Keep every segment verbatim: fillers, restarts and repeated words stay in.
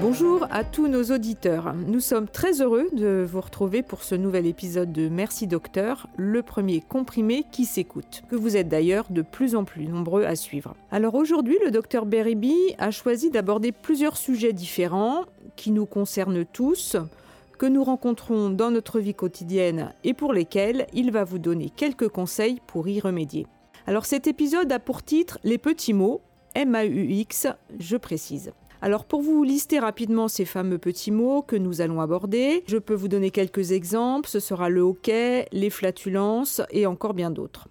Bonjour à tous nos auditeurs. Nous sommes très heureux de vous retrouver pour ce nouvel épisode de Merci Docteur, le premier comprimé qui s'écoute, que vous êtes d'ailleurs de plus en plus nombreux à suivre. Alors aujourd'hui, le docteur Berrebi a choisi d'aborder plusieurs sujets différents qui nous concernent tous, que nous rencontrons dans notre vie quotidienne et pour lesquels il va vous donner quelques conseils pour y remédier. Alors cet épisode a pour titre « Les petits mots », M A U X, je précise. Alors pour vous lister rapidement ces fameux petits mots que nous allons aborder, je peux vous donner quelques exemples, ce sera le hoquet, les flatulences et encore bien d'autres.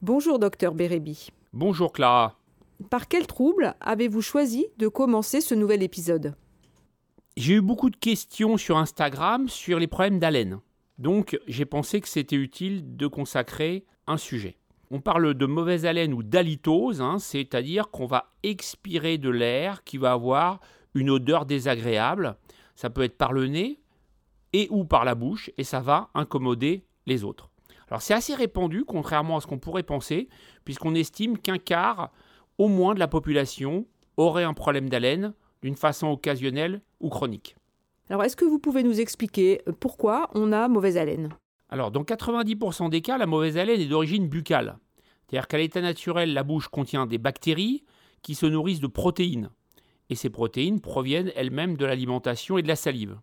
Bonjour docteur Berrebi. Bonjour Clara. Par quel trouble avez-vous choisi de commencer ce nouvel épisode ? J'ai eu beaucoup de questions sur Instagram sur les problèmes d'haleine. Donc, j'ai pensé que c'était utile de consacrer un sujet. On parle de mauvaise haleine ou d'halitose, hein, c'est-à-dire qu'on va expirer de l'air qui va avoir une odeur désagréable. Ça peut être par le nez et ou par la bouche et ça va incommoder les autres. Alors, c'est assez répandu, contrairement à ce qu'on pourrait penser, puisqu'on estime qu'un quart au moins de la population aurait un problème d'haleine d'une façon occasionnelle ou chronique. Alors, est-ce que vous pouvez nous expliquer pourquoi on a mauvaise haleine ? Alors, dans quatre-vingt-dix pour cent des cas, la mauvaise haleine est d'origine buccale. C'est-à-dire qu'à l'état naturel, la bouche contient des bactéries qui se nourrissent de protéines. Et ces protéines proviennent elles-mêmes de l'alimentation et de la salive.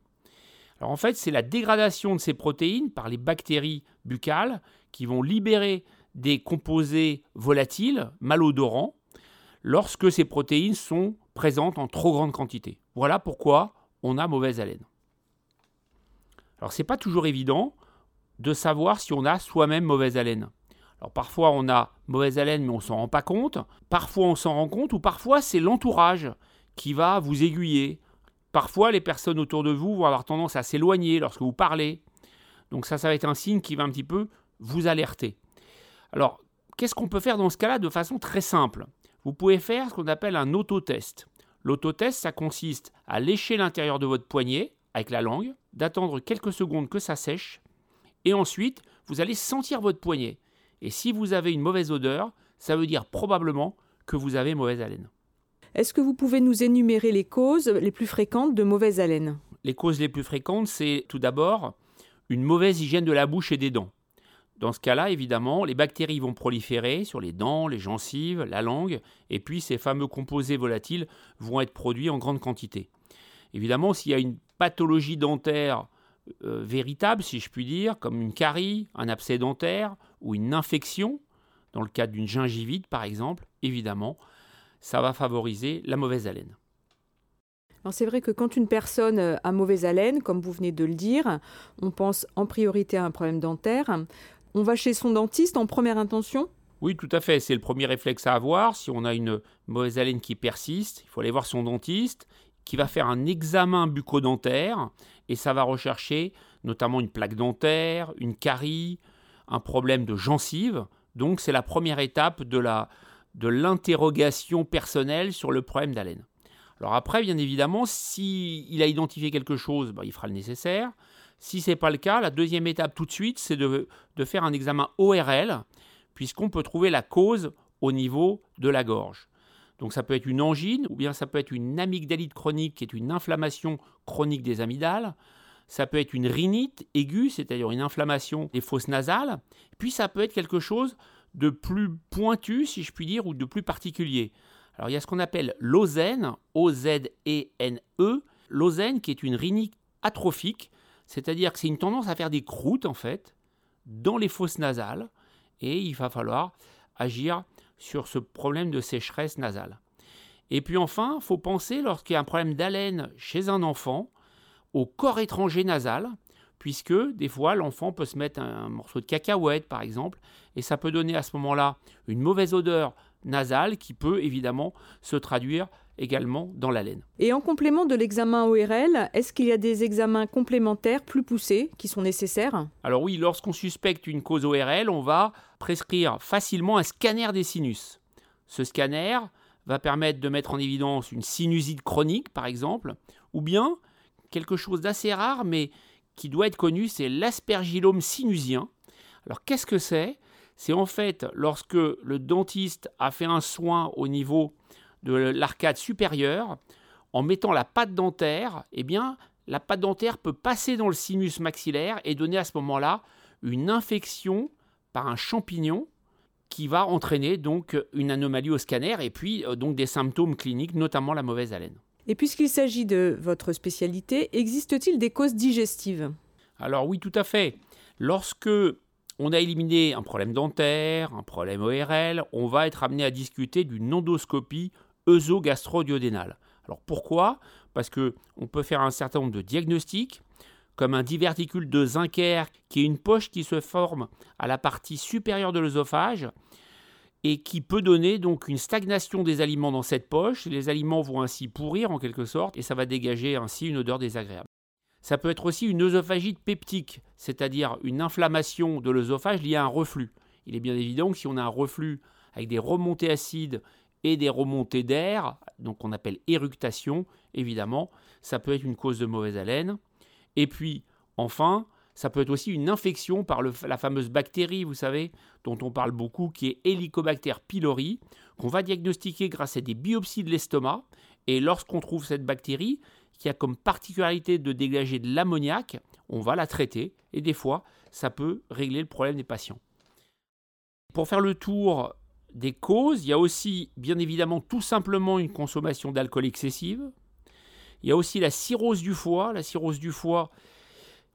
Alors, en fait, c'est la dégradation de ces protéines par les bactéries buccales qui vont libérer des composés volatiles, malodorants, lorsque ces protéines sont présentes en trop grande quantité. Voilà pourquoi on a mauvaise haleine. Alors, ce n'est pas toujours évident de savoir si on a soi-même mauvaise haleine. Alors, parfois, on a mauvaise haleine, mais on ne s'en rend pas compte. Parfois, on s'en rend compte, ou parfois, c'est l'entourage qui va vous aiguiller. Parfois, les personnes autour de vous vont avoir tendance à s'éloigner lorsque vous parlez. Donc, ça, ça va être un signe qui va un petit peu vous alerter. Alors, qu'est-ce qu'on peut faire dans ce cas-là de façon très simple ? Vous pouvez faire ce qu'on appelle un autotest. L'autotest, ça consiste à lécher l'intérieur de votre poignet avec la langue, d'attendre quelques secondes que ça sèche, et ensuite, vous allez sentir votre poignet. Et si vous avez une mauvaise odeur, ça veut dire probablement que vous avez mauvaise haleine. Est-ce que vous pouvez nous énumérer les causes les plus fréquentes de mauvaise haleine ? Les causes les plus fréquentes, c'est tout d'abord une mauvaise hygiène de la bouche et des dents. Dans ce cas-là, évidemment, les bactéries vont proliférer sur les dents, les gencives, la langue, et puis ces fameux composés volatiles vont être produits en grande quantité. Évidemment, s'il y a une pathologie dentaire euh, véritable, si je puis dire, comme une carie, un abcès dentaire ou une infection, dans le cas d'une gingivite par exemple, évidemment, ça va favoriser la mauvaise haleine. Alors c'est vrai que quand une personne a mauvaise haleine, comme vous venez de le dire, on pense en priorité à un problème dentaire. On va chez son dentiste en première intention ? Oui, tout à fait. C'est le premier réflexe à avoir. Si on a une mauvaise haleine qui persiste, il faut aller voir son dentiste qui va faire un examen bucco-dentaire et ça va rechercher notamment une plaque dentaire, une carie, un problème de gencive. Donc c'est la première étape de, la, de l'interrogation personnelle sur le problème d'haleine. Alors après, bien évidemment, s'il a identifié quelque chose, ben, il fera le nécessaire. Si ce n'est pas le cas, la deuxième étape tout de suite, c'est de, de faire un examen O R L, puisqu'on peut trouver la cause au niveau de la gorge. Donc ça peut être une angine, ou bien ça peut être une amygdalite chronique, qui est une inflammation chronique des amygdales. Ça peut être une rhinite aiguë, c'est-à-dire une inflammation des fosses nasales. Puis ça peut être quelque chose de plus pointu, si je puis dire, ou de plus particulier. Alors, il y a ce qu'on appelle l'ozène, O Z E N E, l'ozène qui est une rhinite atrophique, c'est-à-dire que c'est une tendance à faire des croûtes, en fait, dans les fosses nasales, et il va falloir agir sur ce problème de sécheresse nasale. Et puis enfin, il faut penser, lorsqu'il y a un problème d'haleine chez un enfant, au corps étranger nasal, puisque des fois, l'enfant peut se mettre un morceau de cacahuète, par exemple, et ça peut donner à ce moment-là une mauvaise odeur nasale qui peut évidemment se traduire également dans l'haleine. Et en complément de l'examen O R L, est-ce qu'il y a des examens complémentaires plus poussés qui sont nécessaires ? Alors oui, lorsqu'on suspecte une cause O R L, on va prescrire facilement un scanner des sinus. Ce scanner va permettre de mettre en évidence une sinusite chronique par exemple, ou bien quelque chose d'assez rare mais qui doit être connu, c'est l'aspergillome sinusien. Alors qu'est-ce que c'est ? c'est en fait lorsque le dentiste a fait un soin au niveau de l'arcade supérieure, en mettant la pâte dentaire, eh bien, la pâte dentaire peut passer dans le sinus maxillaire et donner à ce moment-là une infection par un champignon qui va entraîner donc une anomalie au scanner et puis donc des symptômes cliniques, notamment la mauvaise haleine. Et puisqu'il s'agit de votre spécialité, existe-t-il des causes digestives ? Alors oui, tout à fait. Lorsque on a éliminé un problème dentaire, un problème O R L, on va être amené à discuter d'une endoscopie œsogastro-duodénale. Alors pourquoi ? Parce qu'on peut faire un certain nombre de diagnostics, comme un diverticule de Zenker, qui est une poche qui se forme à la partie supérieure de l'œsophage et qui peut donner donc une stagnation des aliments dans cette poche. Les aliments vont ainsi pourrir en quelque sorte et ça va dégager ainsi une odeur désagréable. Ça peut être aussi une œsophagite peptique, c'est-à-dire une inflammation de l'œsophage liée à un reflux. Il est bien évident que si on a un reflux avec des remontées acides et des remontées d'air, donc on appelle éructation, évidemment, ça peut être une cause de mauvaise haleine. Et puis, enfin, ça peut être aussi une infection par le, la fameuse bactérie, vous savez, dont on parle beaucoup, qui est Helicobacter pylori, qu'on va diagnostiquer grâce à des biopsies de l'estomac. Et lorsqu'on trouve cette bactérie, qui a comme particularité de dégager de l'ammoniac, on va la traiter. Et des fois, ça peut régler le problème des patients. Pour faire le tour des causes, il y a aussi, bien évidemment, tout simplement une consommation d'alcool excessive. Il y a aussi la cirrhose du foie. La cirrhose du foie,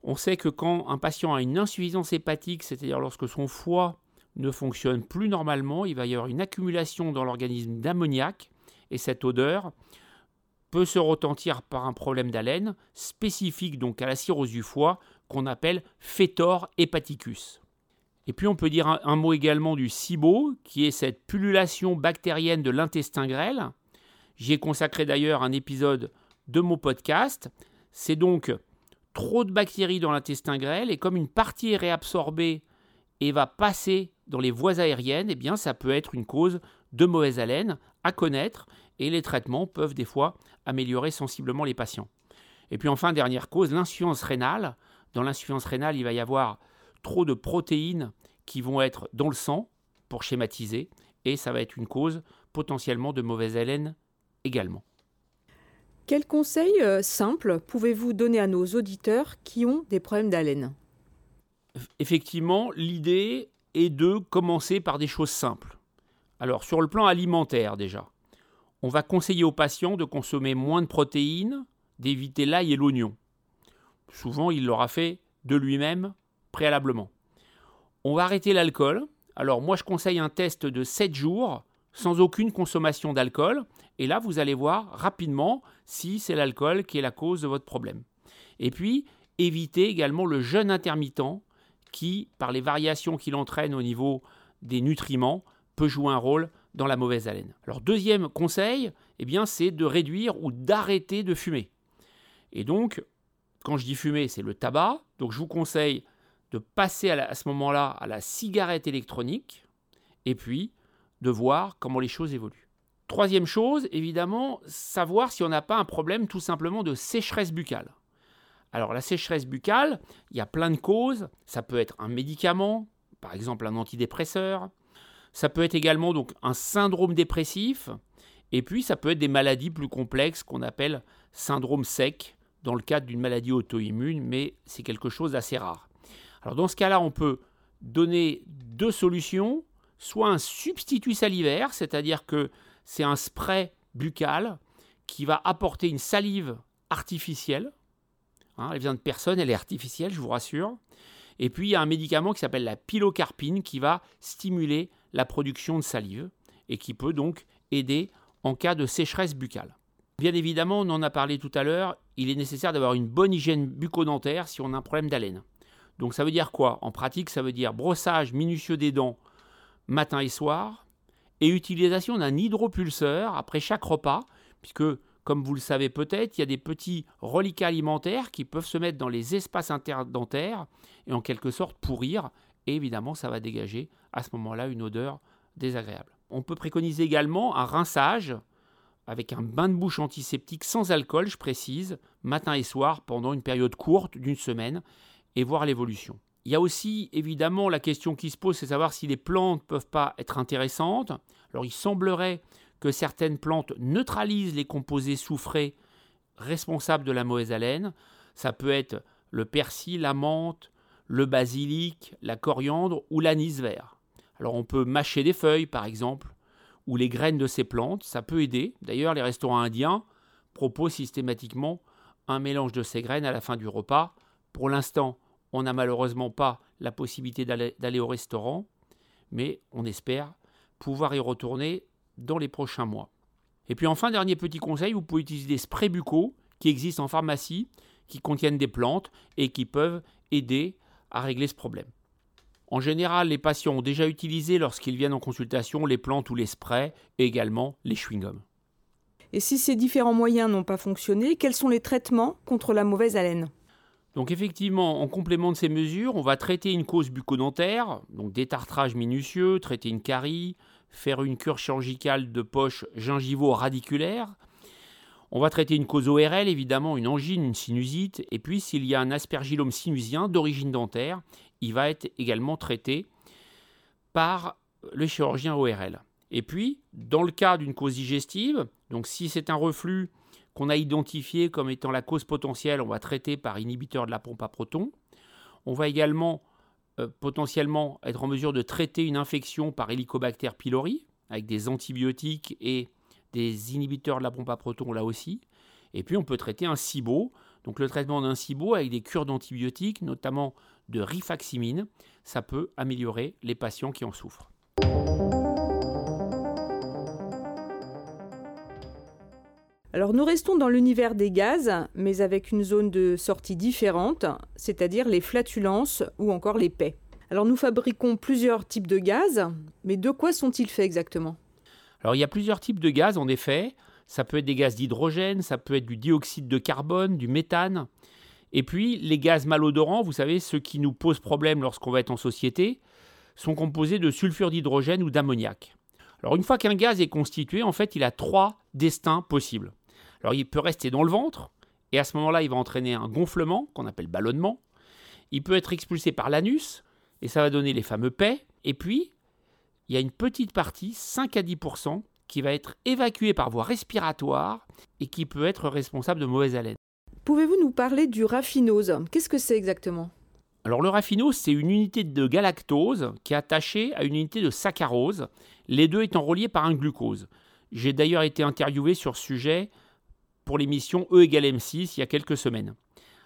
on sait que quand un patient a une insuffisance hépatique, c'est-à-dire lorsque son foie ne fonctionne plus normalement, il va y avoir une accumulation dans l'organisme d'ammoniac et cette odeur peut se retentir par un problème d'haleine spécifique donc à la cirrhose du foie qu'on appelle fetor hepaticus. Et puis on peut dire un, un mot également du SIBO, qui est cette pullulation bactérienne de l'intestin grêle. J'y ai consacré d'ailleurs un épisode de mon podcast. C'est donc trop de bactéries dans l'intestin grêle et comme une partie est réabsorbée et va passer dans les voies aériennes, eh bien ça peut être une cause de mauvaise haleine à connaître et les traitements peuvent des fois améliorer sensiblement les patients. Et puis enfin, dernière cause, l'insuffisance rénale. Dans l'insuffisance rénale, il va y avoir trop de protéines qui vont être dans le sang pour schématiser et ça va être une cause potentiellement de mauvaise haleine également. Quels conseils euh, simples pouvez-vous donner à nos auditeurs qui ont des problèmes d'haleine ? Effectivement, l'idée est de commencer par des choses simples. Alors, sur le plan alimentaire déjà, on va conseiller aux patients de consommer moins de protéines, d'éviter l'ail et l'oignon. Souvent, il l'aura fait de lui-même préalablement. On va arrêter l'alcool. Alors, moi, je conseille un test de sept jours sans aucune consommation d'alcool. Et là, vous allez voir rapidement si c'est l'alcool qui est la cause de votre problème. Et puis, évitez également le jeûne intermittent qui, par les variations qu'il entraîne au niveau des nutriments, peut jouer un rôle dans la mauvaise haleine. Alors, deuxième conseil, eh bien, c'est de réduire ou d'arrêter de fumer. Et donc, quand je dis fumer, c'est le tabac. Donc, je vous conseille de passer à, la, à ce moment-là à la cigarette électronique et puis de voir comment les choses évoluent. Troisième chose, évidemment, savoir si on n'a pas un problème tout simplement de sécheresse buccale. Alors la sécheresse buccale, il y a plein de causes. Ça peut être un médicament, par exemple un antidépresseur. Ça peut être également donc un syndrome dépressif. Et puis ça peut être des maladies plus complexes qu'on appelle syndrome sec dans le cadre d'une maladie auto-immune, mais c'est quelque chose d'assez rare. Alors dans ce cas-là, on peut donner deux solutions. Soit un substitut salivaire, c'est-à-dire que c'est un spray buccal qui va apporter une salive artificielle. Hein, elle vient de personne, elle est artificielle, je vous rassure. Et puis, il y a un médicament qui s'appelle la pilocarpine qui va stimuler la production de salive et qui peut donc aider en cas de sécheresse buccale. Bien évidemment, on en a parlé tout à l'heure, il est nécessaire d'avoir une bonne hygiène bucco-dentaire si on a un problème d'haleine. Donc, ça veut dire quoi ? En pratique, ça veut dire brossage minutieux des dents matin et soir, et utilisation d'un hydropulseur après chaque repas, puisque, comme vous le savez peut-être, il y a des petits reliquats alimentaires qui peuvent se mettre dans les espaces interdentaires et en quelque sorte pourrir, et évidemment ça va dégager à ce moment-là une odeur désagréable. On peut préconiser également un rinçage avec un bain de bouche antiseptique sans alcool, je précise, matin et soir pendant une période courte d'une semaine, et voir l'évolution. Il y a aussi évidemment la question qui se pose, c'est savoir si les plantes ne peuvent pas être intéressantes. Alors il semblerait que certaines plantes neutralisent les composés soufrés responsables de la mauvaise haleine. Ça peut être le persil, la menthe, le basilic, la coriandre ou l'anis vert. Alors on peut mâcher des feuilles par exemple ou les graines de ces plantes, ça peut aider. D'ailleurs les restaurants indiens proposent systématiquement un mélange de ces graines à la fin du repas. Pour l'instant, on n'a malheureusement pas la possibilité d'aller au restaurant, mais on espère pouvoir y retourner dans les prochains mois. Et puis enfin, dernier petit conseil, vous pouvez utiliser des sprays buccaux qui existent en pharmacie, qui contiennent des plantes et qui peuvent aider à régler ce problème. En général, les patients ont déjà utilisé lorsqu'ils viennent en consultation les plantes ou les sprays et également les chewing-gums. Et si ces différents moyens n'ont pas fonctionné, quels sont les traitements contre la mauvaise haleine ? Donc effectivement, en complément de ces mesures, on va traiter une cause bucco-dentaire, donc détartrage minutieux, traiter une carie, faire une cure chirurgicale de poche gingivo-radiculaire. On va traiter une cause O R L, évidemment une angine, une sinusite. Et puis s'il y a un aspergillome sinusien d'origine dentaire, il va être également traité par le chirurgien O R L. Et puis, dans le cas d'une cause digestive, donc si c'est un reflux qu'on a identifié comme étant la cause potentielle, on va traiter par inhibiteur de la pompe à protons. On va également euh, potentiellement être en mesure de traiter une infection par Helicobacter pylori, avec des antibiotiques et des inhibiteurs de la pompe à protons là aussi. Et puis on peut traiter un SIBO, donc le traitement d'un SIBO avec des cures d'antibiotiques, notamment de rifaximine, ça peut améliorer les patients qui en souffrent. Alors nous restons dans l'univers des gaz, mais avec une zone de sortie différente, c'est-à-dire les flatulences ou encore les pets. Alors nous fabriquons plusieurs types de gaz, mais de quoi sont-ils faits exactement ? Alors il y a plusieurs types de gaz en effet, ça peut être des gaz d'hydrogène, ça peut être du dioxyde de carbone, du méthane, et puis les gaz malodorants, vous savez, ceux qui nous posent problème lorsqu'on va être en société, sont composés de sulfure d'hydrogène ou d'ammoniac. Alors une fois qu'un gaz est constitué, en fait il a trois destins possibles. Alors il peut rester dans le ventre, et à ce moment-là, il va entraîner un gonflement, qu'on appelle ballonnement. Il peut être expulsé par l'anus, et ça va donner les fameux pets. Et puis, il y a une petite partie, cinq à dix pour cent, qui va être évacuée par voie respiratoire, et qui peut être responsable de mauvaise haleine. Pouvez-vous nous parler du raffinose ? Qu'est-ce que c'est exactement ? Alors le raffinose, c'est une unité de galactose qui est attachée à une unité de saccharose, les deux étant reliés par un glucose. J'ai d'ailleurs été interviewé sur ce sujet pour l'émission E égale M six il y a quelques semaines.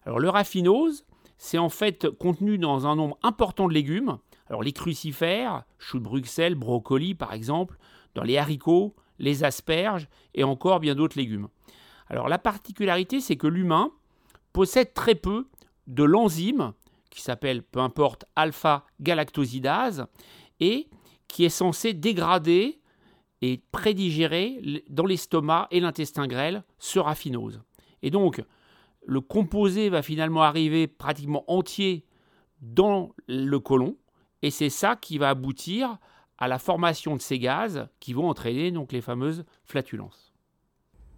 Alors le raffinose, c'est en fait contenu dans un nombre important de légumes. Alors les crucifères, choux de Bruxelles, brocolis par exemple, dans les haricots, les asperges et encore bien d'autres légumes. Alors la particularité, c'est que l'humain possède très peu de l'enzyme qui s'appelle, peu importe, alpha-galactosidase et qui est censée dégrader et prédigérer dans l'estomac et l'intestin grêle ce raffinose. Et donc, le composé va finalement arriver pratiquement entier dans le côlon, et c'est ça qui va aboutir à la formation de ces gaz qui vont entraîner donc les fameuses flatulences.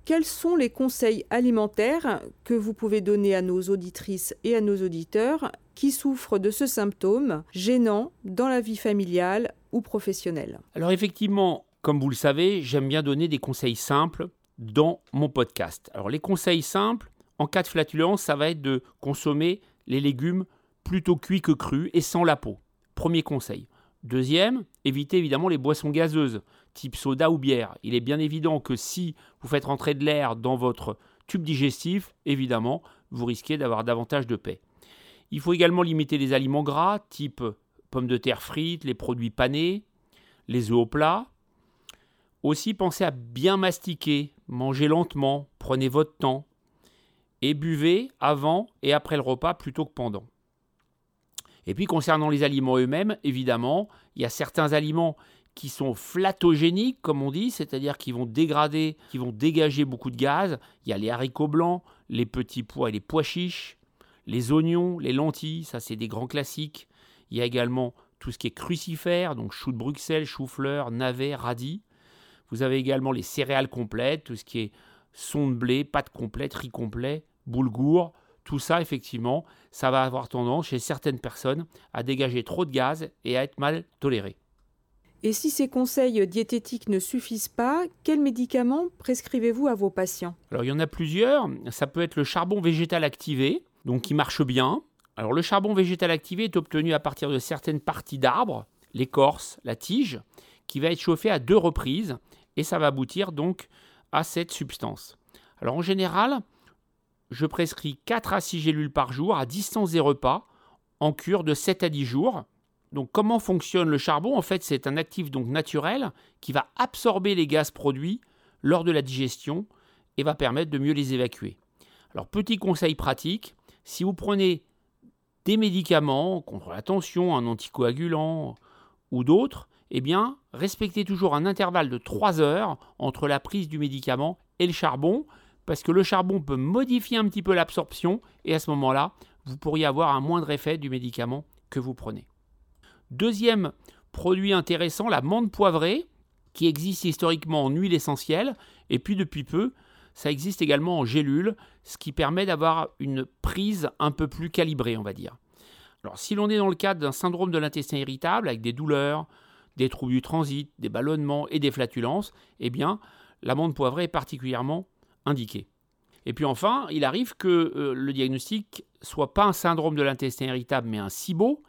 Quels sont les conseils alimentaires que vous pouvez donner à nos auditrices et à nos auditeurs qui souffrent de ce symptôme gênant dans la vie familiale ou professionnelle ? Alors effectivement, comme vous le savez, j'aime bien donner des conseils simples dans mon podcast. Alors les conseils simples, en cas de flatulence, ça va être de consommer les légumes plutôt cuits que crus et sans la peau. Premier conseil. Deuxième, évitez évidemment les boissons gazeuses, type soda ou bière. Il est bien évident que si vous faites rentrer de l'air dans votre tube digestif, évidemment, vous risquez d'avoir davantage de pets. Il faut également limiter les aliments gras, type pommes de terre frites, les produits panés, les œufs au plat. Aussi, pensez à bien mastiquer, mangez lentement, prenez votre temps et buvez avant et après le repas plutôt que pendant. Et puis concernant les aliments eux-mêmes, évidemment, il y a certains aliments qui sont flatogéniques, comme on dit, c'est-à-dire qui vont dégrader, qui vont dégager beaucoup de gaz. Il y a les haricots blancs, les petits pois et les pois chiches, les oignons, les lentilles, ça c'est des grands classiques. Il y a également tout ce qui est crucifère, donc choux de Bruxelles, choux-fleurs, navets, radis. Vous avez également les céréales complètes, tout ce qui est son de blé, pâte complète, riz complet, boulgour, tout ça, effectivement, ça va avoir tendance chez certaines personnes à dégager trop de gaz et à être mal toléré. Et si ces conseils diététiques ne suffisent pas, quels médicaments prescrivez-vous à vos patients? Alors il y en a plusieurs, ça peut être le charbon végétal activé, donc qui marche bien. Alors le charbon végétal activé est obtenu à partir de certaines parties d'arbres, l'écorce, la tige, qui va être chauffée à deux reprises et ça va aboutir donc à cette substance. Alors en général, je prescris quatre à six gélules par jour à distance des repas, en cure de sept à dix jours. Donc comment fonctionne le charbon? En fait, c'est un actif donc naturel qui va absorber les gaz produits lors de la digestion et va permettre de mieux les évacuer. Alors petit conseil pratique, si vous prenez des médicaments contre la tension, un anticoagulant ou d'autres, eh bien respectez toujours un intervalle de trois heures entre la prise du médicament et le charbon, parce que le charbon peut modifier un petit peu l'absorption et à ce moment-là, vous pourriez avoir un moindre effet du médicament que vous prenez. Deuxième produit intéressant, la menthe poivrée, qui existe historiquement en huile essentielle, et puis depuis peu, ça existe également en gélule, ce qui permet d'avoir une prise un peu plus calibrée, on va dire. Alors, si l'on est dans le cadre d'un syndrome de l'intestin irritable, avec des douleurs, des troubles du transit, des ballonnements et des flatulences, eh bien, la menthe poivrée est particulièrement indiquée. Et puis enfin, il arrive que euh, le diagnostic soit pas un syndrome de l'intestin irritable, mais un SIBO,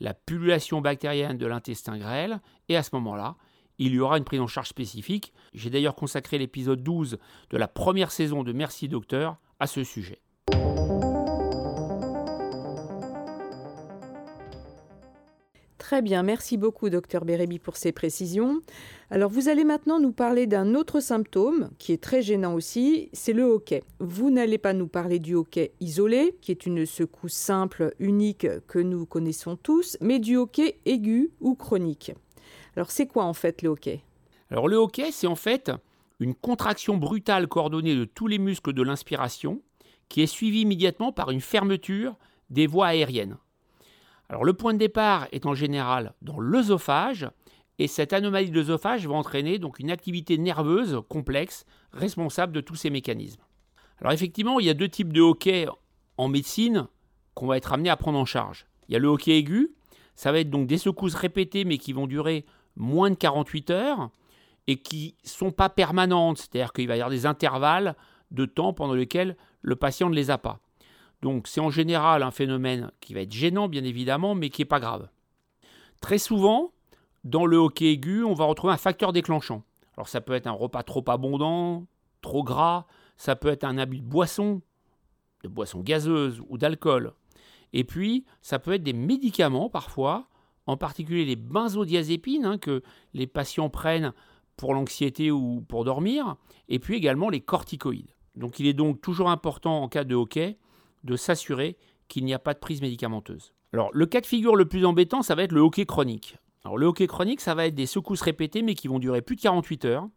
la pullulation bactérienne de l'intestin grêle, et à ce moment-là, il y aura une prise en charge spécifique. J'ai d'ailleurs consacré l'épisode douze de la première saison de Merci Docteur à ce sujet. Très bien, merci beaucoup Dr Berrebi pour ces précisions. Alors vous allez maintenant nous parler d'un autre symptôme qui est très gênant aussi, c'est le hoquet. Vous n'allez pas nous parler du hoquet isolé, qui est une secousse simple, unique, que nous connaissons tous, mais du hoquet aigu ou chronique. Alors c'est quoi en fait le hoquet? Alors le hoquet, c'est en fait une contraction brutale coordonnée de tous les muscles de l'inspiration qui est suivie immédiatement par une fermeture des voies aériennes. Alors le point de départ est en général dans l'œsophage et cette anomalie de l'œsophage va entraîner donc une activité nerveuse complexe responsable de tous ces mécanismes. Alors effectivement, il y a deux types de hoquets en médecine qu'on va être amené à prendre en charge. Il y a le hoquet aigu, ça va être donc des secousses répétées mais qui vont durer moins de quarante-huit heures et qui ne sont pas permanentes, c'est-à-dire qu'il va y avoir des intervalles de temps pendant lesquels le patient ne les a pas. Donc c'est en général un phénomène qui va être gênant bien évidemment, mais qui n'est pas grave. Très souvent, dans le hoquet aigu, on va retrouver un facteur déclenchant. Alors ça peut être un repas trop abondant, trop gras, ça peut être un abus de boissons, de boissons gazeuses ou d'alcool. Et puis ça peut être des médicaments parfois, en particulier les benzodiazépines hein, que les patients prennent pour l'anxiété ou pour dormir, et puis également les corticoïdes. Donc il est donc toujours important en cas de hoquet de s'assurer qu'il n'y a pas de prise médicamenteuse. Alors le cas de figure le plus embêtant, ça va être le hoquet chronique. Alors le hoquet chronique, ça va être des secousses répétées mais qui vont durer plus de quarante-huit heures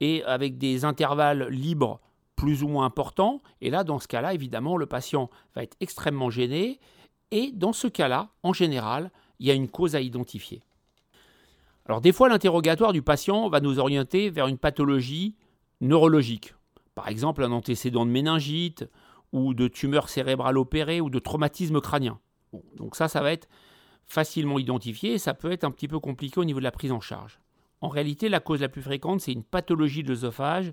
et avec des intervalles libres plus ou moins importants. Et là, dans ce cas-là, évidemment, le patient va être extrêmement gêné et dans ce cas-là, en général, il y a une cause à identifier. Alors des fois, l'interrogatoire du patient va nous orienter vers une pathologie neurologique. Par exemple, un antécédent de méningite, ou de tumeurs cérébrales opérées, ou de traumatisme crânien. Bon, donc ça, ça va être facilement identifié, et ça peut être un petit peu compliqué au niveau de la prise en charge. En réalité, la cause la plus fréquente, c'est une pathologie de l'œsophage,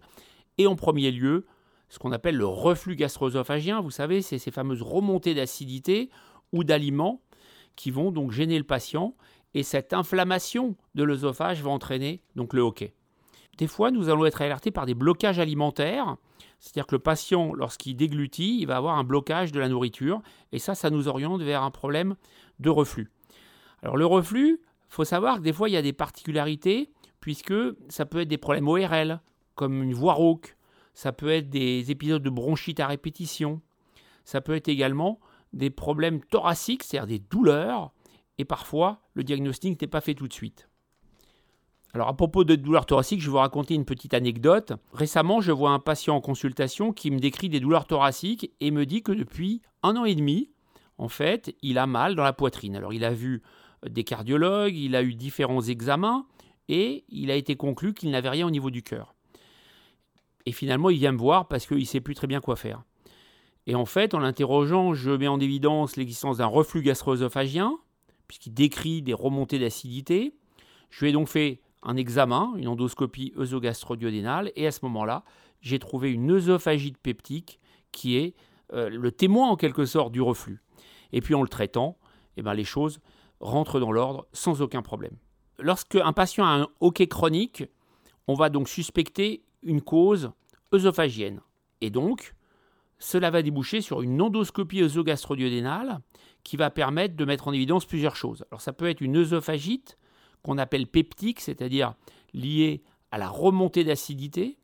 et en premier lieu, ce qu'on appelle le reflux gastro-œsophagien. Vous savez, c'est ces fameuses remontées d'acidité ou d'aliments qui vont donc gêner le patient, et cette inflammation de l'œsophage va entraîner donc le hoquet. Des fois, nous allons être alertés par des blocages alimentaires. C'est-à-dire que le patient, lorsqu'il déglutit, il va avoir un blocage de la nourriture. Et ça, ça nous oriente vers un problème de reflux. Alors le reflux, il faut savoir que des fois, il y a des particularités, puisque ça peut être des problèmes O R L, comme une voix rauque. Ça peut être des épisodes de bronchite à répétition. Ça peut être également des problèmes thoraciques, c'est-à-dire des douleurs. Et parfois, le diagnostic n'est pas fait tout de suite. Alors à propos de douleurs thoraciques, je vais vous raconter une petite anecdote. Récemment, je vois un patient en consultation qui me décrit des douleurs thoraciques et me dit que depuis un an et demi, en fait, il a mal dans la poitrine. Alors il a vu des cardiologues, il a eu différents examens et il a été conclu qu'il n'avait rien au niveau du cœur. Et finalement, il vient me voir parce qu'il ne sait plus très bien quoi faire. Et en fait, en l'interrogeant, je mets en évidence l'existence d'un reflux gastro-œsophagien, puisqu'il décrit des remontées d'acidité. Je lui ai donc fait un examen, une endoscopie œsogastro-duodénale, et à ce moment-là, j'ai trouvé une œsophagite peptique qui est euh, le témoin en quelque sorte du reflux. Et puis en le traitant, eh ben, les choses rentrent dans l'ordre sans aucun problème. Lorsque un patient a un hoquet chronique, on va donc suspecter une cause œsophagienne. Et donc, cela va déboucher sur une endoscopie œsogastroduodénale qui va permettre de mettre en évidence plusieurs choses. Alors ça peut être une œsophagite qu'on appelle peptique, c'est-à-dire liée à la remontée d'acidité.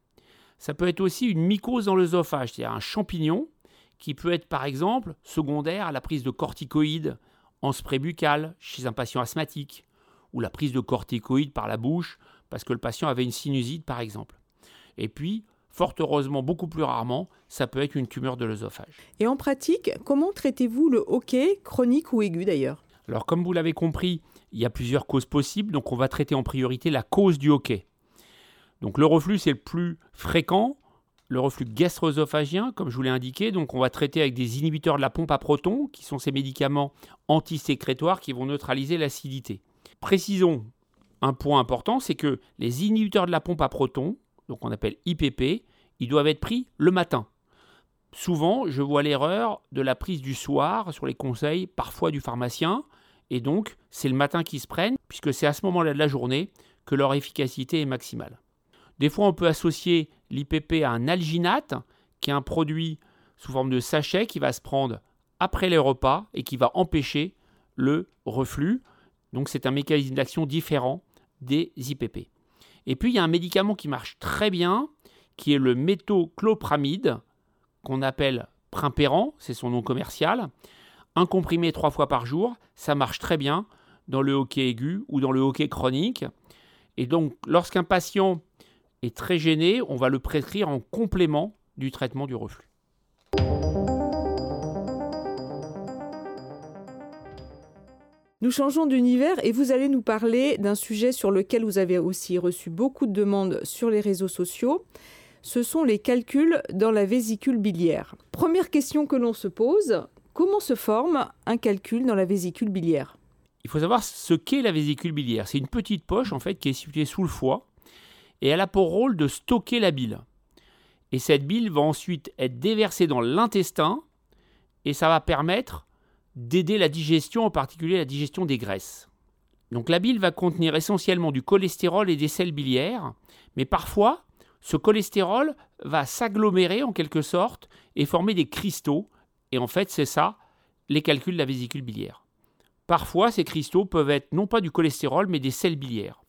Ça peut être aussi une mycose dans l'œsophage, c'est-à-dire un champignon qui peut être par exemple secondaire à la prise de corticoïdes en spray buccal chez un patient asthmatique ou la prise de corticoïdes par la bouche parce que le patient avait une sinusite par exemple. Et puis, fort heureusement, beaucoup plus rarement, ça peut être une tumeur de l'œsophage. Et en pratique, comment traitez-vous le hoquet, chronique ou aigu d'ailleurs ? Alors comme vous l'avez compris, il y a plusieurs causes possibles, donc on va traiter en priorité la cause du hoquet. Donc le reflux, c'est le plus fréquent, le reflux gastro-œsophagien, comme je vous l'ai indiqué. Donc on va traiter avec des inhibiteurs de la pompe à protons, qui sont ces médicaments antisécrétoires qui vont neutraliser l'acidité. Précisons un point important, c'est que les inhibiteurs de la pompe à protons, donc on appelle I P P, ils doivent être pris le matin. Souvent, je vois l'erreur de la prise du soir sur les conseils parfois du pharmacien, et donc c'est le matin qu'ils se prennent, puisque c'est à ce moment-là de la journée que leur efficacité est maximale. Des fois, on peut associer l'I P P à un alginate, qui est un produit sous forme de sachet qui va se prendre après les repas et qui va empêcher le reflux. Donc, c'est un mécanisme d'action différent des I P P. Et puis, il y a un médicament qui marche très bien, qui est le métoclopramide, qu'on appelle Primperan, c'est son nom commercial. Un comprimé trois fois par jour, ça marche très bien dans le hoquet aigu ou dans le hoquet chronique. Et donc, lorsqu'un patient est très gêné, on va le prescrire en complément du traitement du reflux. Nous changeons d'univers et vous allez nous parler d'un sujet sur lequel vous avez aussi reçu beaucoup de demandes sur les réseaux sociaux. Ce sont les calculs dans la vésicule biliaire. Première question que l'on se pose, comment se forme un calcul dans la vésicule biliaire ? Il faut savoir ce qu'est la vésicule biliaire. C'est une petite poche en fait qui est située sous le foie. Et elle a pour rôle de stocker la bile. Et cette bile va ensuite être déversée dans l'intestin et ça va permettre d'aider la digestion, en particulier la digestion des graisses. Donc la bile va contenir essentiellement du cholestérol et des sels biliaires, mais parfois ce cholestérol va s'agglomérer en quelque sorte et former des cristaux. Et en fait, c'est ça, les calculs de la vésicule biliaire. Parfois, ces cristaux peuvent être non pas du cholestérol, mais des sels biliaires.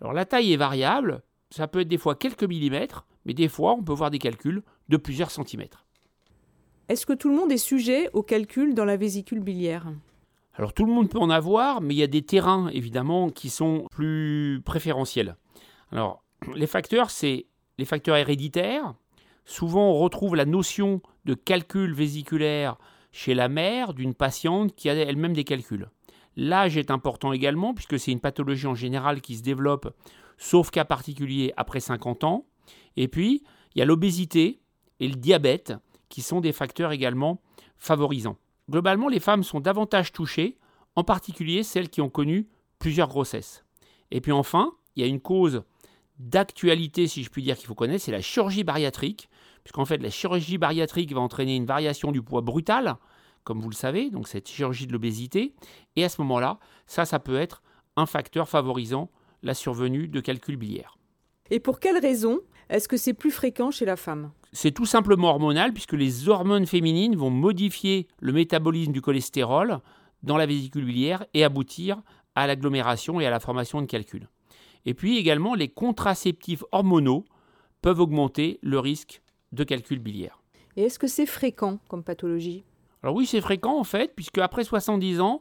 Alors la taille est variable. Ça peut être des fois quelques millimètres, mais des fois, on peut voir des calculs de plusieurs centimètres. Est-ce que tout le monde est sujet aux calculs dans la vésicule biliaire ? Alors, tout le monde peut en avoir, mais il y a des terrains, évidemment, qui sont plus préférentiels. Alors, les facteurs, c'est les facteurs héréditaires. Souvent, on retrouve la notion de calcul vésiculaire chez la mère d'une patiente qui a elle-même des calculs. L'âge est important également, puisque c'est une pathologie en général qui se développe sauf cas particulier après cinquante ans. Et puis, il y a l'obésité et le diabète qui sont des facteurs également favorisants. Globalement, les femmes sont davantage touchées, en particulier celles qui ont connu plusieurs grossesses. Et puis enfin, il y a une cause d'actualité, si je puis dire, qu'il faut connaître, c'est la chirurgie bariatrique, puisqu'en fait, la chirurgie bariatrique va entraîner une variation du poids brutale, comme vous le savez, donc cette chirurgie de l'obésité. Et à ce moment-là, ça, ça peut être un facteur favorisant la survenue de calculs biliaires. Et pour quelles raisons est-ce que c'est plus fréquent chez la femme ? C'est tout simplement hormonal puisque les hormones féminines vont modifier le métabolisme du cholestérol dans la vésicule biliaire et aboutir à l'agglomération et à la formation de calculs. Et puis également, les contraceptifs hormonaux peuvent augmenter le risque de calculs biliaires. Et est-ce que c'est fréquent comme pathologie ? Alors oui, c'est fréquent en fait, puisque après soixante-dix ans,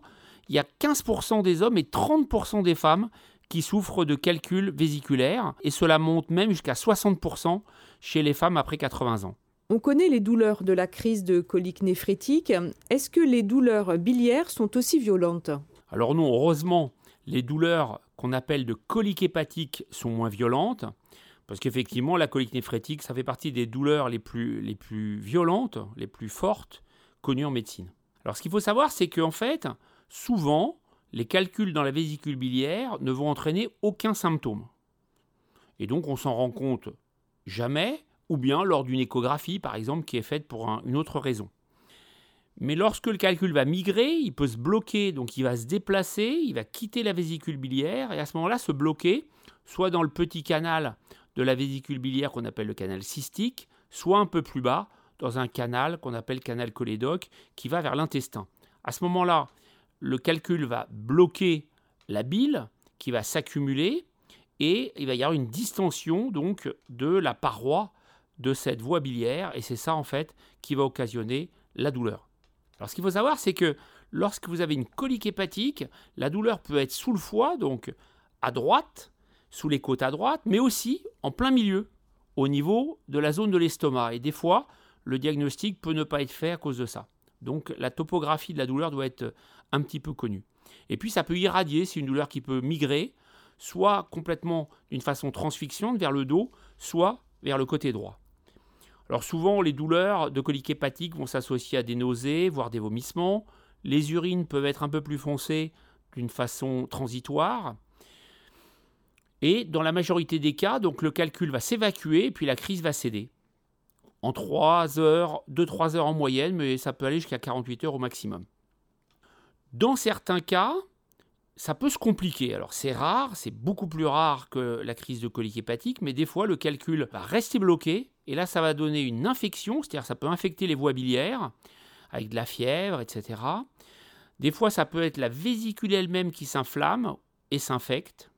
il y a quinze pour cent des hommes et trente pour cent des femmes qui souffrent de calculs vésiculaires, et cela monte même jusqu'à soixante pour cent chez les femmes après quatre-vingts ans. On connaît les douleurs de la crise de colique néphrétique. Est-ce que les douleurs biliaires sont aussi violentes ? Alors non, heureusement, les douleurs qu'on appelle de colique hépatique sont moins violentes. Parce qu'effectivement, la colique néphrétique, ça fait partie des douleurs les plus, les plus violentes, les plus fortes, connues en médecine. Alors, ce qu'il faut savoir, c'est qu'en fait, souvent, les calculs dans la vésicule biliaire ne vont entraîner aucun symptôme. Et donc, on s'en rend compte jamais, ou bien lors d'une échographie, par exemple, qui est faite pour un, une autre raison. Mais lorsque le calcul va migrer, il peut se bloquer, donc il va se déplacer, il va quitter la vésicule biliaire, et à ce moment-là, se bloquer, soit dans le petit canal de la vésicule biliaire qu'on appelle le canal cystique, soit un peu plus bas, dans un canal qu'on appelle canal cholédoque, qui va vers l'intestin. À ce moment-là, le calcul va bloquer la bile, qui va s'accumuler, et il va y avoir une distension donc, de la paroi de cette voie biliaire, et c'est ça en fait qui va occasionner la douleur. Alors ce qu'il faut savoir, c'est que lorsque vous avez une colique hépatique, la douleur peut être sous le foie, donc à droite, sous les côtes à droite, mais aussi en plein milieu, au niveau de la zone de l'estomac. Et des fois, le diagnostic peut ne pas être fait à cause de ça. Donc la topographie de la douleur doit être un petit peu connue. Et puis ça peut irradier, c'est une douleur qui peut migrer, soit complètement d'une façon transfixiante vers le dos, soit vers le côté droit. Alors souvent, les douleurs de colique hépatique vont s'associer à des nausées, voire des vomissements. Les urines peuvent être un peu plus foncées d'une façon transitoire. Et dans la majorité des cas, donc, le calcul va s'évacuer et puis la crise va céder. En trois heures, deux à trois heures en moyenne, mais ça peut aller jusqu'à quarante-huit heures au maximum. Dans certains cas, ça peut se compliquer. Alors c'est rare, c'est beaucoup plus rare que la crise de colique hépatique, mais des fois le calcul va rester bloqué. Et là, ça va donner une infection, c'est-à-dire ça peut infecter les voies biliaires avec de la fièvre, et cetera. Des fois, ça peut être la vésicule elle-même qui s'inflamme et s'infecte.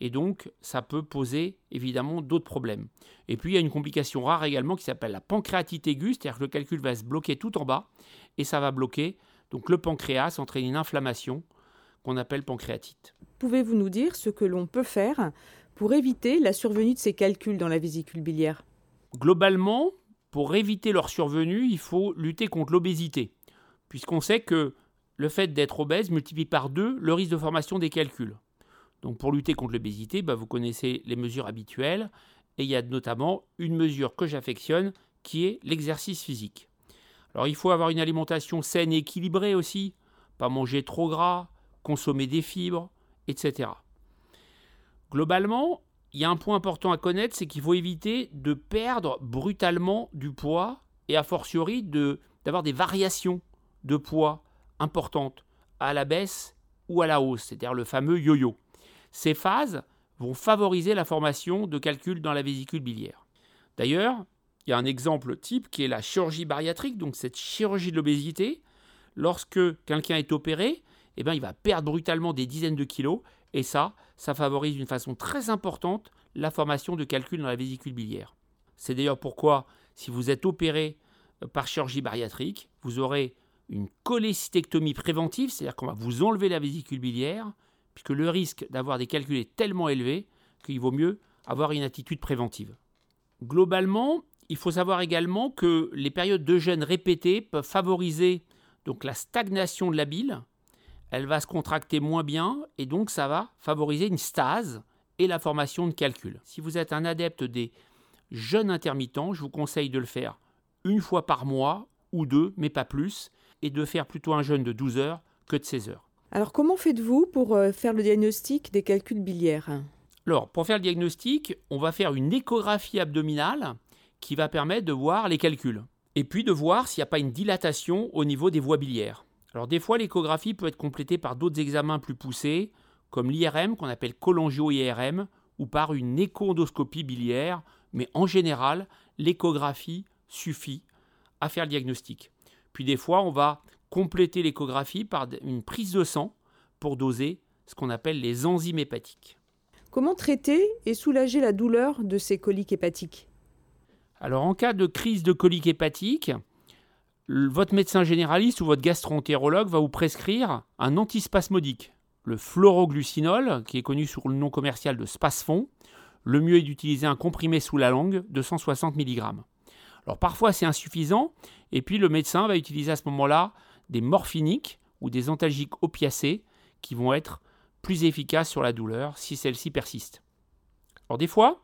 Et donc, ça peut poser évidemment d'autres problèmes. Et puis, il y a une complication rare également qui s'appelle la pancréatite aiguë, c'est-à-dire que le calcul va se bloquer tout en bas et ça va bloquer donc, le pancréas, entraîne une inflammation qu'on appelle pancréatite. Pouvez-vous nous dire ce que l'on peut faire pour éviter la survenue de ces calculs dans la vésicule biliaire ? Globalement, pour éviter leur survenue, il faut lutter contre l'obésité, puisqu'on sait que le fait d'être obèse multiplie par deux le risque de formation des calculs. Donc pour lutter contre l'obésité, bah vous connaissez les mesures habituelles, et il y a notamment une mesure que j'affectionne, qui est l'exercice physique. Alors il faut avoir une alimentation saine et équilibrée aussi, pas manger trop gras, consommer des fibres, et cetera. Globalement, il y a un point important à connaître, c'est qu'il faut éviter de perdre brutalement du poids et a fortiori de, d'avoir des variations de poids importantes à la baisse ou à la hausse, c'est-à-dire le fameux yo-yo. Ces phases vont favoriser la formation de calculs dans la vésicule biliaire. D'ailleurs, il y a un exemple type qui est la chirurgie bariatrique, donc cette chirurgie de l'obésité. Lorsque quelqu'un est opéré, eh bien, il va perdre brutalement des dizaines de kilos et ça, ça favorise d'une façon très importante la formation de calculs dans la vésicule biliaire. C'est d'ailleurs pourquoi, si vous êtes opéré par chirurgie bariatrique, vous aurez une cholécystectomie préventive, c'est-à-dire qu'on va vous enlever la vésicule biliaire, puisque le risque d'avoir des calculs est tellement élevé qu'il vaut mieux avoir une attitude préventive. Globalement, il faut savoir également que les périodes de jeûne répétées peuvent favoriser donc, la stagnation de la bile. Elle va se contracter moins bien et donc ça va favoriser une stase et la formation de calculs. Si vous êtes un adepte des jeûnes intermittents, je vous conseille de le faire une fois par mois ou deux, mais pas plus, et de faire plutôt un jeûne de douze heures que de seize heures. Alors comment faites-vous pour faire le diagnostic des calculs biliaires ? Alors pour faire le diagnostic, on va faire une échographie abdominale qui va permettre de voir les calculs et puis de voir s'il n'y a pas une dilatation au niveau des voies biliaires. Alors des fois, l'échographie peut être complétée par d'autres examens plus poussés, comme l'I R M, qu'on appelle cholangio-I R M, ou par une écho-endoscopie biliaire. Mais en général, l'échographie suffit à faire le diagnostic. Puis des fois, on va compléter l'échographie par une prise de sang pour doser ce qu'on appelle les enzymes hépatiques. Comment traiter et soulager la douleur de ces coliques hépatiques ? Alors en cas de crise de colique hépatique, votre médecin généraliste ou votre gastro-entérologue va vous prescrire un antispasmodique, le fluoroglucinol, qui est connu sous le nom commercial de Spasfon. Le mieux est d'utiliser un comprimé sous la langue de cent soixante milligrammes. Alors parfois c'est insuffisant, et puis le médecin va utiliser à ce moment-là des morphiniques ou des antalgiques opiacés qui vont être plus efficaces sur la douleur si celle-ci persiste. Alors des fois,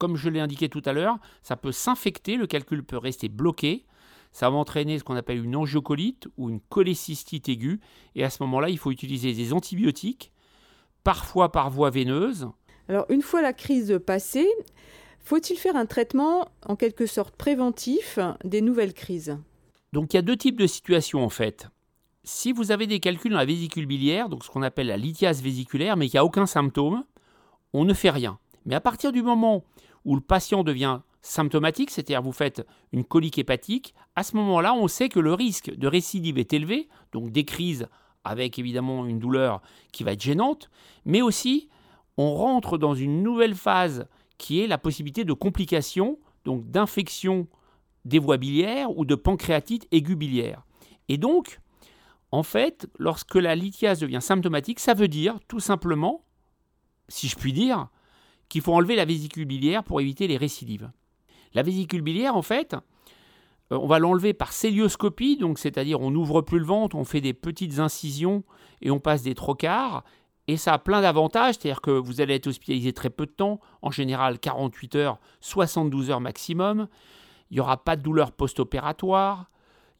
comme je l'ai indiqué tout à l'heure, ça peut s'infecter, le calcul peut rester bloqué, ça va entraîner ce qu'on appelle une angiocolite ou une cholécystite aiguë, et à ce moment-là, il faut utiliser des antibiotiques, parfois par voie veineuse. Alors, une fois la crise passée, faut-il faire un traitement en quelque sorte préventif des nouvelles crises ? Donc, il y a deux types de situations en fait. Si vous avez des calculs dans la vésicule biliaire, donc ce qu'on appelle la lithiase vésiculaire, mais qu'il n'y a aucun symptôme, on ne fait rien. Mais à partir du moment où le patient devient symptomatique, c'est-à-dire vous faites une colique hépatique, à ce moment-là, on sait que le risque de récidive est élevé, donc des crises avec évidemment une douleur qui va être gênante, mais aussi on rentre dans une nouvelle phase qui est la possibilité de complications, donc d'infection des voies biliaires ou de pancréatite aiguë biliaire. Et donc, en fait, lorsque la lithiase devient symptomatique, ça veut dire tout simplement, si je puis dire, qu'il faut enlever la vésicule biliaire pour éviter les récidives. La vésicule biliaire, en fait, on va l'enlever par célioscopie, donc c'est-à-dire on n'ouvre plus le ventre, on fait des petites incisions et on passe des trocars. Et ça a plein d'avantages, c'est-à-dire que vous allez être hospitalisé très peu de temps, en général quarante-huit heures, soixante-douze heures maximum. Il n'y aura pas de douleur post-opératoire,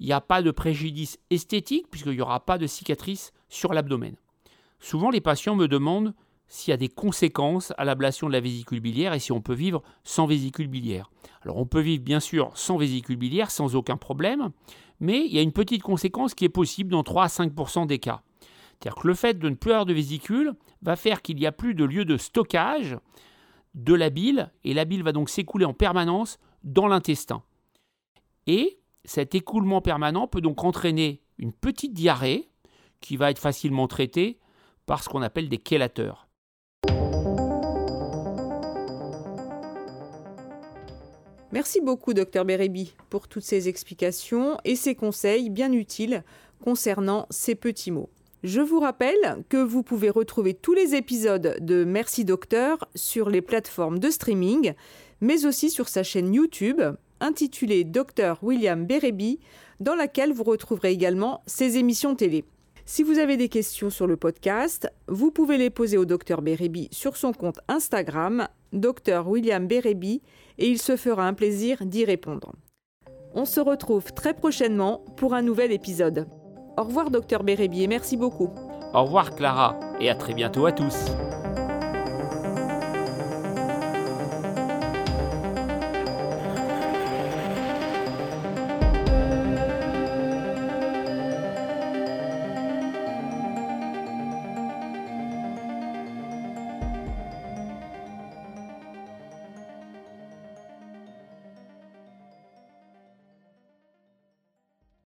il n'y a pas de préjudice esthétique, puisqu'il n'y aura pas de cicatrice sur l'abdomen. Souvent, les patients me demandent s'il y a des conséquences à l'ablation de la vésicule biliaire et si on peut vivre sans vésicule biliaire. Alors, on peut vivre bien sûr sans vésicule biliaire, sans aucun problème, mais il y a une petite conséquence qui est possible dans trois à cinq pour cent des cas. C'est-à-dire que le fait de ne plus avoir de vésicule va faire qu'il n'y a plus de lieu de stockage de la bile, et la bile va donc s'écouler en permanence dans l'intestin. Et cet écoulement permanent peut donc entraîner une petite diarrhée qui va être facilement traitée par ce qu'on appelle des chélateurs. Merci beaucoup, Dr Berrebi, pour toutes ces explications et ces conseils bien utiles concernant ces petits mots. Je vous rappelle que vous pouvez retrouver tous les épisodes de Merci Docteur sur les plateformes de streaming, mais aussi sur sa chaîne YouTube intitulée Dr William Berrebi, dans laquelle vous retrouverez également ses émissions télé. Si vous avez des questions sur le podcast, vous pouvez les poser au Dr Berrebi sur son compte Instagram, Dr William Berrebi, et il se fera un plaisir d'y répondre. On se retrouve très prochainement pour un nouvel épisode. Au revoir, Dr Berrebi, et merci beaucoup. Au revoir, Clara, et à très bientôt à tous.